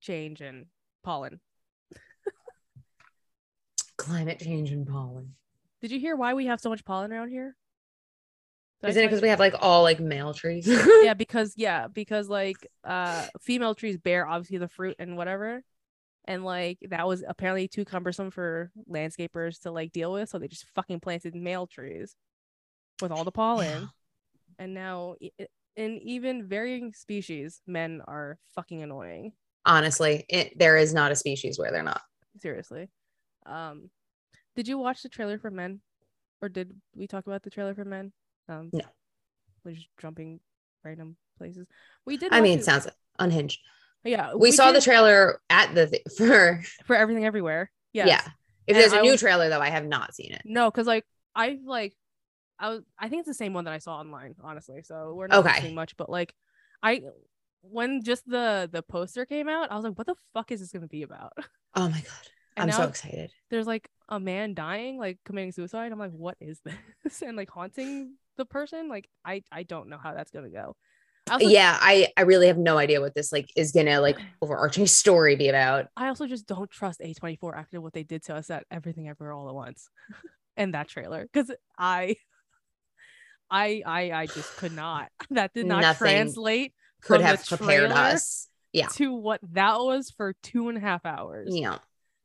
change and pollen. Climate change and pollen. Did you hear why we have so much pollen around here? Did Isn't it because we have like all like male trees? yeah, because yeah, because like uh female trees bear obviously the fruit and whatever. And like that was apparently too cumbersome for landscapers to like deal with, so they just fucking planted male trees with all the pollen. Yeah. And now in even varying species, men are fucking annoying. Honestly, it, there is not a species where they're not. Seriously. Um, did you watch the trailer for Men? Or did we talk about the trailer for Men? Um, no. We're just jumping random places. We did. I mean, it sounds unhinged. Yeah. We, we saw did. the trailer at the th- for for Everything Everywhere. Yes. Yeah. If and there's a I new was... trailer though, I have not seen it. No, because like I like I was I think it's the same one that I saw online, honestly. So we're not okay. seeing much, but like I when just the the poster came out, I was like, what the fuck is this gonna be about? Oh my god. And I'm so excited. There's like a man dying, like committing suicide. I'm like, what is this? And like haunting the person. Like, I, I don't know how that's going to go. I also, yeah. I, I really have no idea what this like is going to like overarching story be about. I also just don't trust A twenty-four after what they did to us at Everything Everywhere All at Once and that trailer. Cause I, I, I, I just could not, that did not Nothing translate. Could have prepared us. Yeah. To what that was for two and a half hours. Yeah.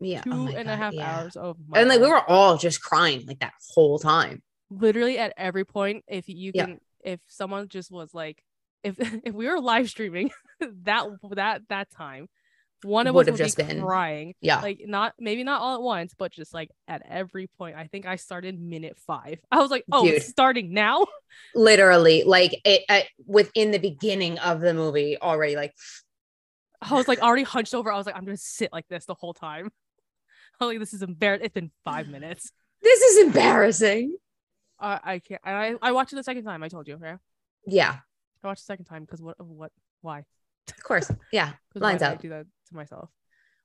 Yeah, two oh and God, a half yeah. hours of my and like life. We were all just crying like that whole time. Literally at every point, if you can, yeah. if someone just was like, if if we were live streaming that that that time, one of would us have would just be been crying. Yeah, like not maybe not all at once, but just like at every point. I think I started minute five. I was like, oh, Dude, it's starting now. Literally, like it uh, within the beginning of the movie already. Like I was like already hunched over. I was like, I'm gonna sit like this the whole time. Like, this is embarrassing. It's been five minutes. This is embarrassing. Uh, I can't. I I watched it the second time. I told you, right? Yeah. I watched it the second time because what? What? Why? Of course. Yeah. Lines out. I do that to myself.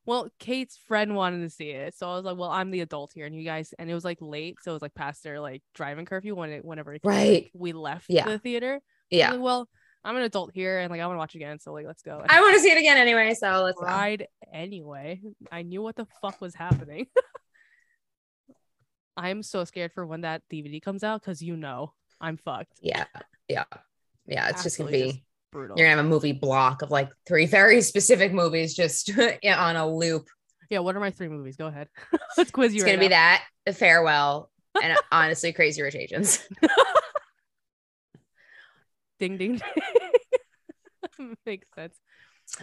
Well, Kate's friend wanted to see it, so I was like, "Well, I'm the adult here, and you guys." And it was like late, so it was like past their like driving curfew when it whenever it came, right like, we left yeah. the theater. Yeah. Like, well, I'm an adult here, and like I want to watch it again, so like let's go. I want to see it again anyway, so let's ride go. Anyway. I knew what the fuck was happening. I'm so scared for when that D V D comes out because you know I'm fucked. Yeah, yeah, yeah. It's Absolutely just gonna be just brutal. You're gonna have a movie block of like three very specific movies just on a loop. Yeah, what are my three movies? Go ahead. Let's quiz you. It's right gonna now. Be that, The Farewell, and honestly, Crazy Rich Asians. Ding ding ding. Makes sense.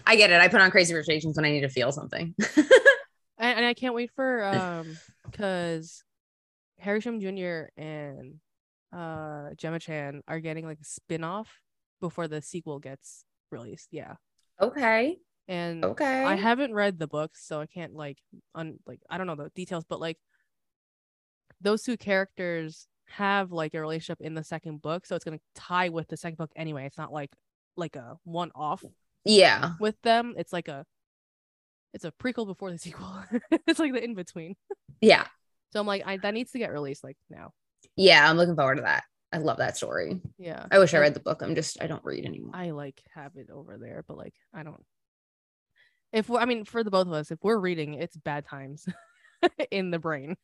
I get it. I put on Crazy Rich Asians when I need to feel something. and, and I can't wait for um because Harry Shum Junior and uh Gemma Chan are getting like a spin-off before the sequel gets released. Yeah. Okay. And okay. I haven't read the books, so I can't like un like I don't know the details, but like those two characters have like a relationship in the second book, so it's going to tie with the second book anyway. It's not like like a one-off yeah with them. It's like a it's a prequel before the sequel. It's like the in-between. Yeah, so I'm like I that needs to get released like now. Yeah, I'm looking forward to that. I love that story. Yeah, I wish I read the book. I'm just I don't read anymore. I like have it over there, but like I don't if we're I mean for the both of us, if we're reading, it's bad times in the brain.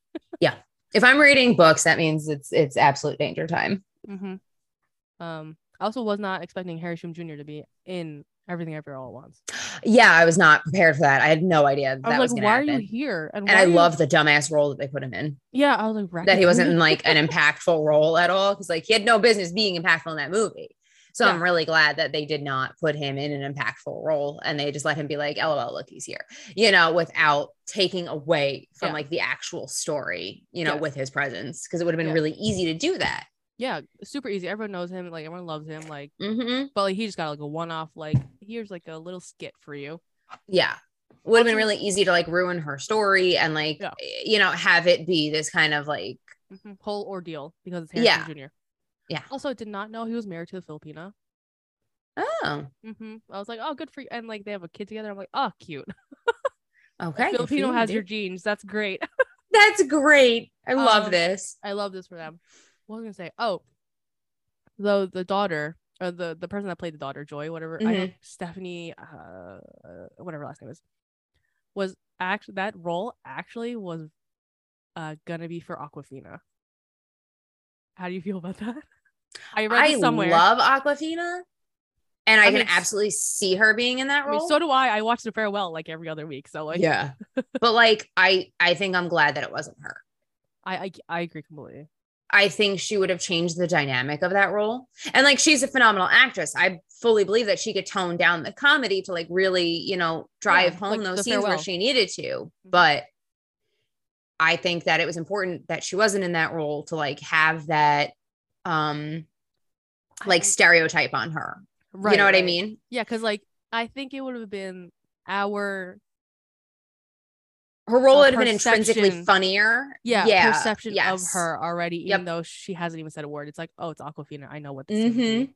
Yeah. If I'm reading books, that means it's it's absolute danger time. Mm-hmm. Um, I also was not expecting Harry Shum Junior to be in Everything Everywhere All at Once. Yeah, I was not prepared for that. I had no idea that, I was that like, was going to happen. Why are you here? And, and I you... love the dumbass role that they put him in. Yeah, I was like, that he wasn't in like an impactful role at all because like he had no business being impactful in that movie. So yeah. I'm really glad that they did not put him in an impactful role and they just let him be like, L O L, look, he's here, you know, without taking away from yeah. like the actual story, you know, yeah. with his presence. Cause it would have been yeah. really easy to do that. Yeah. Super easy. Everyone knows him. Like everyone loves him. Like, mm-hmm. but like, he just got like a one-off, like here's like a little skit for you. Yeah. would have been really easy to like ruin her story and like, yeah. you know, have it be this kind of like mm-hmm. whole ordeal because it's Harrison yeah. Junior Yeah. Also, I did not know he was married to a Filipina. Oh. Mm-hmm. I was like, oh, good for you. And like they have a kid together. I'm like, oh, cute. Okay. Filipino has your genes. That's great. That's great. I love um, this. I love this for them. What was I gonna say? Oh, though the daughter or the the person that played the daughter, Joy, whatever, mm-hmm. I know Stephanie, uh, whatever last name is, was actually that role actually was uh gonna be for Aquafina. How do you feel about that? I read I it somewhere. I love Aquafina. And I, I mean, can absolutely see her being in that role. I mean, so do I. I watch The Farewell like every other week. So like, yeah, but like, I, I think I'm glad that it wasn't her. I, I, I agree completely. I think she would have changed the dynamic of that role. And like, she's a phenomenal actress. I fully believe that she could tone down the comedy to like really, you know, drive yeah, home like those scenes farewell. Where she needed to. But I think that it was important that she wasn't in that role to like have that, um, like stereotype on her. Right, you know what right. I mean? Yeah, because like I think it would have been our her role would have been intrinsically funnier. Yeah, yeah perception yes. of her already, even yep. though she hasn't even said a word. It's like, oh, it's Aquafina. I know what this mm-hmm. is.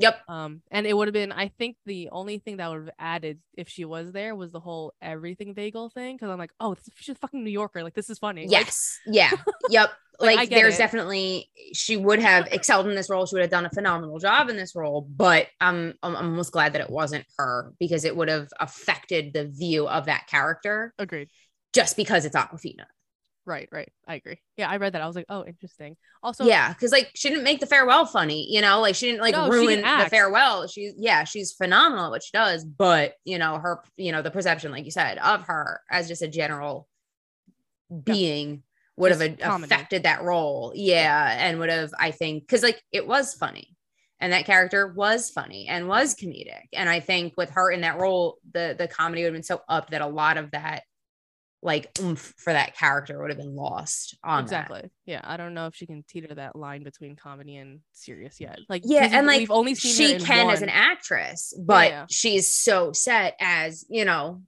Yep. Um, and it would have been. I think the only thing that would have added if she was there was the whole everything bagel thing. Because I'm like, oh, she's a fucking New Yorker. Like this is funny. Yes. Like- yeah. Yep. Like, like there's it. Definitely, she would have excelled in this role. She would have done a phenomenal job in this role, but um, I'm almost glad that it wasn't her because it would have affected the view of that character. Agreed. Just because it's Aquafina. Right, right. I agree. Yeah, I read that. I was like, oh, interesting. Also, yeah, because like she didn't make The Farewell funny, you know, like she didn't like no, ruin didn't The Farewell. She's yeah, she's phenomenal at what she does, but you know, her, you know, the perception, like you said, of her as just a general being. Yeah. Would have affected comedy. That role. Yeah. And would have, I think, because like it was funny and that character was funny and was comedic. And I think with her in that role, the, the comedy would have been so up that a lot of that like oomph for that character would have been lost on exactly. That. Yeah. I don't know if she can teeter that line between comedy and serious yet. Like, yeah. And like, we've only seen she her in can one. As an actress, but yeah, yeah. she's so set as, you know,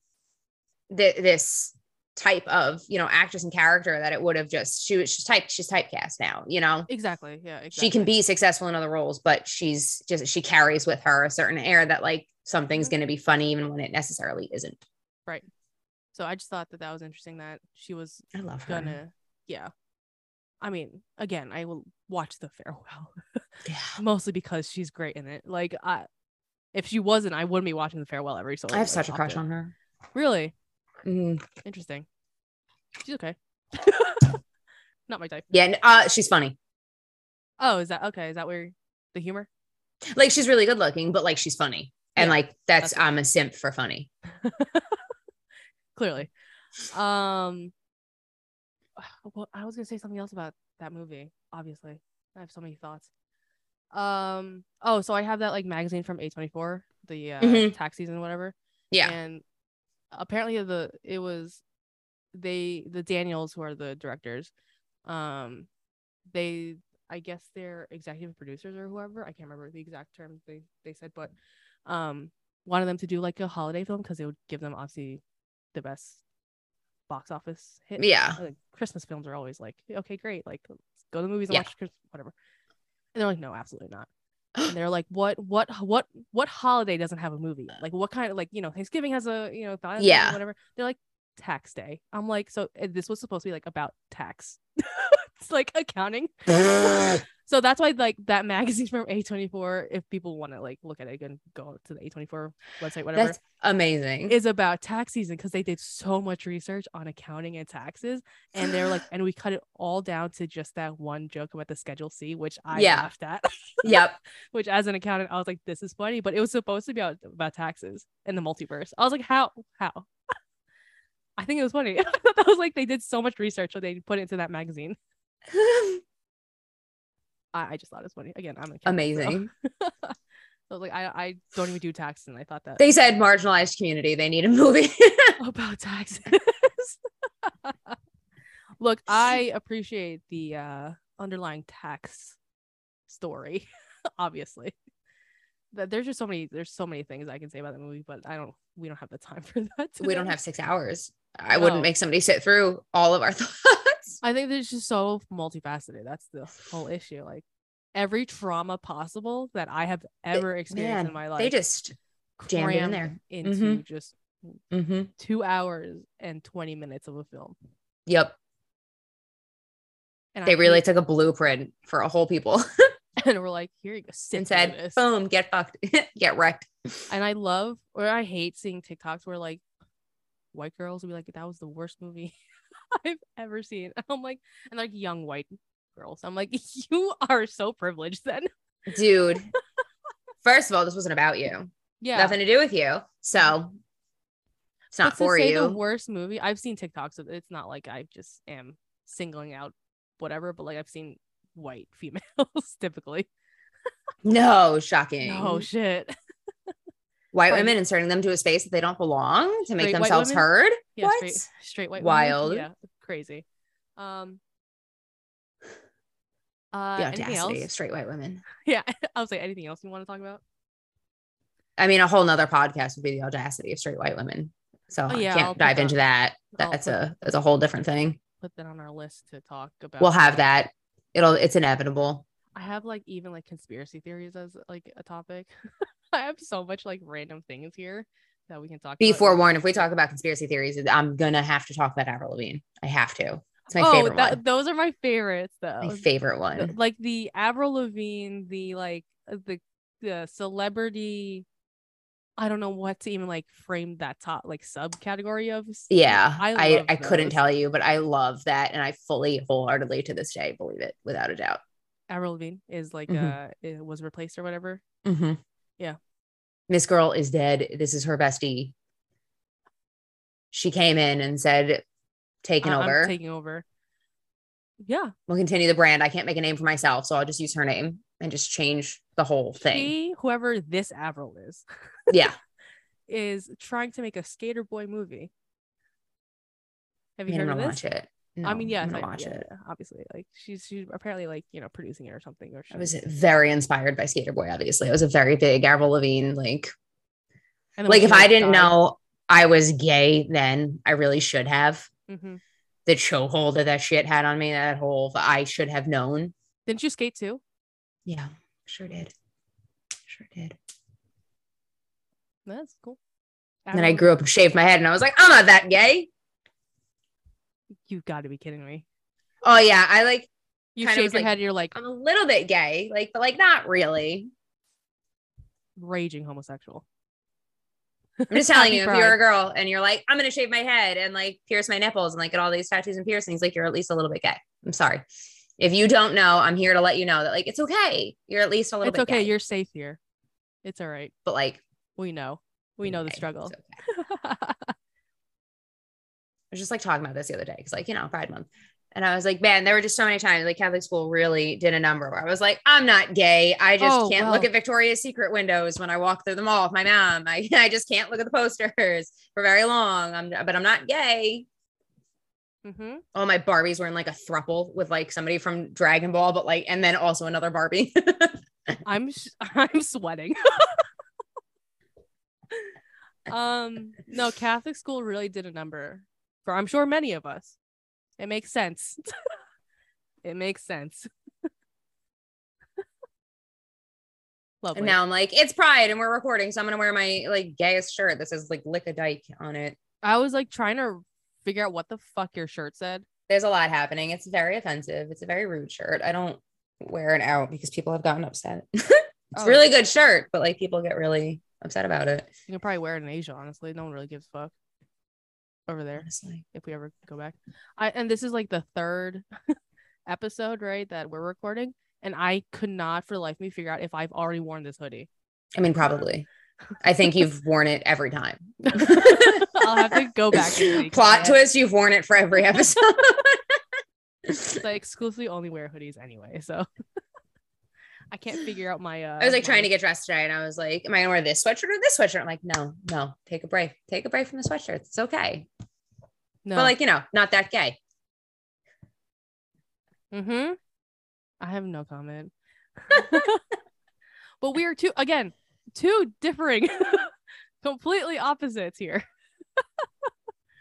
th- this, type of you know actress and character that it would have just she was she's type she's typecast now you know exactly yeah exactly. She can be successful in other roles but she's just she carries with her a certain air that like something's going to be funny even when it necessarily isn't right so I just thought that that was interesting that she was I love her. Gonna yeah I mean again I will watch The Farewell yeah mostly because she's great in it like I if she wasn't I wouldn't be watching The Farewell every so I have such a crush on her really Mm. Interesting. She's okay. Not my type. Yeah, uh, she's funny. Oh, is that okay? Is that where the humor? Like she's really good looking, but like she's funny, and yeah, like that's, that's I'm a simp for funny. Clearly, um, well, I was gonna say something else about that movie. Obviously, I have so many thoughts. Um, oh, so I have that like magazine from A twenty-four, the uh, mm-hmm. tax season, whatever. Yeah, and. Apparently the it was they the Daniels who are the directors um they I guess they're executive producers or whoever I can't remember the exact terms they they said but um wanted them to do like a holiday film because it would give them obviously the best box office hit yeah like, Christmas films are always like okay great like let's go to the movies and yeah. watch Christmas, whatever and they're like no absolutely not. And they're like, what, what, what, what holiday doesn't have a movie? Like, what kind of, like, you know, Thanksgiving has a, you know, yeah, whatever. They're like, tax day. I'm like, so this was supposed to be like about tax. It's like accounting. So that's why, like, that magazine from A twenty-four, if people want to, like, look at it again, go to the A twenty-four website, whatever. That's amazing. Is about tax season because they did so much research on accounting and taxes. And they're like, and we cut it all down to just that one joke about the Schedule C, which I yeah. laughed at. Yep. Which, as an accountant, I was like, this is funny. But it was supposed to be about, about taxes and the multiverse. I was like, how? How? I think it was funny. I thought that was like, they did so much research, so they put it into that magazine. I just thought it was funny. Again, I'm a amazing. So. I was like, I, I don't even do taxes, and I thought that they said marginalized community. They need a movie about taxes. Look, I appreciate the uh, underlying tax story, obviously, there's just so many there's so many things I can say about the movie, but I don't we don't have the time for that today. We don't have six hours. I no. wouldn't make somebody sit through all of our thoughts. I think there's just so multifaceted. That's the whole issue. Like every trauma possible that I have ever experienced Man, in my life, they just jammed in there into mm-hmm. just mm-hmm. two hours and twenty minutes of a film. Yep. And they I really think- took a blueprint for a whole people. And we're like, here you go. Sit and said, this. Boom, get fucked, get wrecked. And I love, or I hate seeing TikToks where like white girls will be like, that was the worst movie I've ever seen. And I'm like, and like young white girls. I'm like, you are so privileged then. Dude. First of all, this wasn't about you. Yeah. Nothing to do with you. So it's not but for to say you. The worst movie. I've seen TikToks. So it's not like I just am singling out whatever, but like I've seen white females typically. No, shocking. Oh shit. White women inserting them to a space that they don't belong to straight make themselves heard. Yeah, what? Straight, straight white wild women. Yeah, crazy. Um uh the audacity anything else? Of straight white women. Yeah, I was like, anything else you want to talk about? I mean, a whole nother podcast would be the audacity of straight white women, so oh, yeah, I can't I'll dive into that, that that's a that's a whole different thing. Put that on our list to talk about. We'll have that. It'll it's inevitable. I have like even like conspiracy theories as like a topic. I have so much like random things here that we can talk Be about. Be forewarned, if we talk about conspiracy theories, I'm gonna have to talk about Avril Lavigne. I have to. It's my oh, favorite that, one. Those are my favorites though. My favorite one. The, like the Avril Lavigne, the like the the celebrity, I don't know what to even like frame that top like subcategory of. Yeah, I I, I couldn't tell you, but I love that, and I fully wholeheartedly to this day believe it without a doubt. Avril Lavigne is like mm-hmm. uh it was replaced or whatever. Mm-hmm. Yeah, Miss Girl is dead. This is her bestie. She came in and said, "Taking uh, over, I'm taking over." Yeah, we'll continue the brand. I can't make a name for myself, so I'll just use her name and just change the whole thing. She, whoever this Avril is. Yeah. Is trying to make a Skater Boy movie. Have you I mean, heard I'm of this? Watch it. No, I mean, yeah. I'm gonna watch yeah, it. Obviously. Like she's, she's apparently like, you know, producing it or something. Or she I was very inspired by Skater Boy, obviously. I was a very big Avril Lavigne, like, and like if I didn't died. know I was gay then, I really should have. Mm-hmm. The chokehold that that shit had on me, that whole, I should have known. Didn't you skate too? Yeah, sure did. Sure did. That's cool. And then I grew up and shaved my head and I was like, I'm not that gay. You've got to be kidding me. Oh yeah, I like you shaved your like, head and you're like, I'm a little bit gay, like, but like not really. Raging homosexual. I'm just telling you, if you're a girl and you're like, I'm gonna shave my head and like pierce my nipples and like get all these tattoos and piercings, like you're at least a little bit gay. I'm sorry. If you don't know, I'm here to let you know that like it's okay. You're at least a little it's bit okay. Gay. You're safe here. It's all right. But like we know. We okay. know the struggle. Okay. I was just like talking about this the other day because like, you know, Pride Month. And I was like, man, there were just so many times like Catholic school really did a number where I was like, I'm not gay. I just oh, can't wow. look at Victoria's Secret windows when I walk through the mall with my mom. I, I just can't look at the posters for very long. I'm but I'm not gay. Mm-hmm. All my Barbies were in like a throuple with like somebody from Dragon Ball, but like, and then also another Barbie. I'm sh- I'm sweating. um, no, Catholic school really did a number for I'm sure many of us. It makes sense. It makes sense. Lovely. And now I'm like, it's Pride, and we're recording, so I'm gonna wear my like gayest shirt that says like "Lick a Dyke" on it. I was like trying to figure out what the fuck your shirt said. There's a lot happening. It's very offensive. It's a very rude shirt. I don't wear it out because people have gotten upset. It's oh. a really good shirt, but like people get really upset about it. You can probably wear it in Asia, honestly. No one really gives a fuck over there. Honestly. If we ever go back. I and this is like the third episode, right, that we're recording. And I could not for the life of me figure out if I've already worn this hoodie. I mean, probably. I think you've worn it every time. I'll have to go back. Week, Plot so twist, you've worn it for every episode. So I exclusively only wear hoodies anyway, so I can't figure out my... Uh, I was like my... trying to get dressed today and I was like, am I going to wear this sweatshirt or this sweatshirt? I'm like, no, no, take a break. Take a break from the sweatshirt. It's okay. No. But like, you know, not that gay. Mm-hmm. I have no comment. But we are too, again... two differing completely opposites here.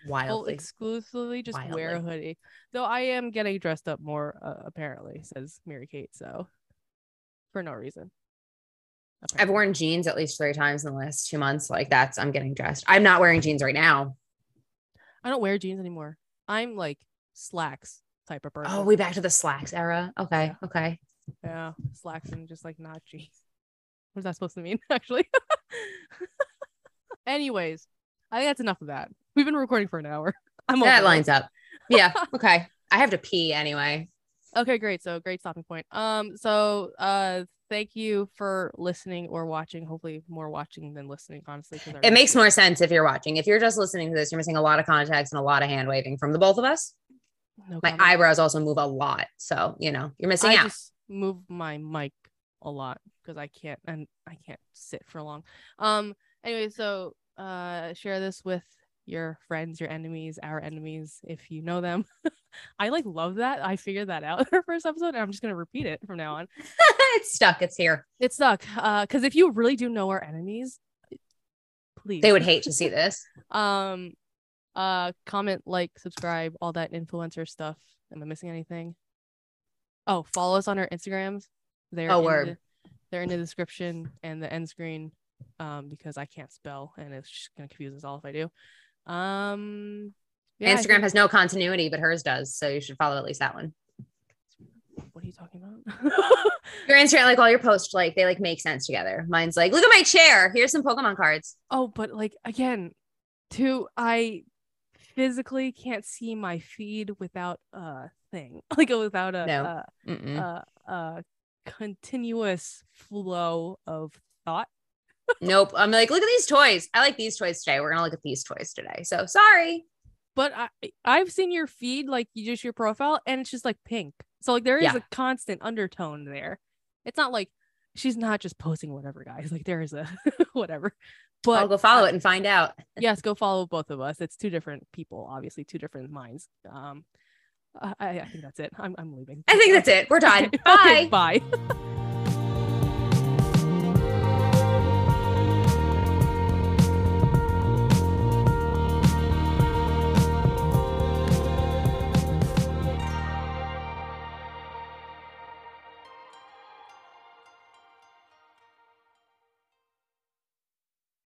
Wildly. Well, exclusively just Wildly. Wear a hoodie. Though I am getting dressed up more, uh, apparently, says Mary Kate, so for no reason. Apparently. I've worn jeans at least three times in the last two months. Like that's, I'm getting dressed. I'm not wearing jeans right now. I don't wear jeans anymore. I'm like slacks type of person. Oh, we back to the slacks era. Okay. Yeah. Okay. Yeah. Slacks and just like not jeans. What is that supposed to mean, actually? Anyways, I think that's enough of that. We've been recording for an hour. I'm that lines it. Up. Yeah. Okay. I have to pee anyway. Okay, great. So great stopping point. Um, so uh thank you for listening or watching. Hopefully more watching than listening, honestly. It makes more sense if you're watching. If you're just listening to this, you're missing a lot of context and a lot of hand waving from the both of us. No my comment. Eyebrows also move a lot. So, you know, you're missing I out. I just move my mic a lot because I can't and I can't sit for long. Um, anyway, so uh share this with your friends, your enemies, our enemies, if you know them. I like love that. I figured that out in our first episode. And I'm just going to repeat it from now on. It's stuck. It's here. It's stuck. Uh, Because if you really do know our enemies, please. They would hate to see this. um, uh, Comment, like, subscribe, all that influencer stuff. Am I missing anything? Oh, follow us on our Instagrams. They're, oh, in, word. The, they're in the description and the end screen um, because I can't spell and it's just going to confuse us all if I do. Um, yeah, Instagram has no continuity, but hers does. So you should follow at least that one. What are you talking about? Your Instagram, like all your posts, like they like make sense together. Mine's like, look at my chair. Here's some Pokemon cards. Oh, but like, again, too, I physically can't see my feed without a thing, like without a, no. a, a, a continuous flow of thought. Nope. I'm like, look at these toys. I like these toys today. We're gonna look at these toys today. So sorry. But I I've seen your feed, like you just your profile, and it's just like pink. So like there is yeah. a constant undertone there. It's not like she's not just posting whatever, guys. Like there is a whatever. But I'll go follow it and find out. Yes, go follow both of us. It's two different people, obviously, two different minds. Um I, I think that's it. I'm I'm leaving. I think that's it. We're done. Okay, bye. Okay, bye.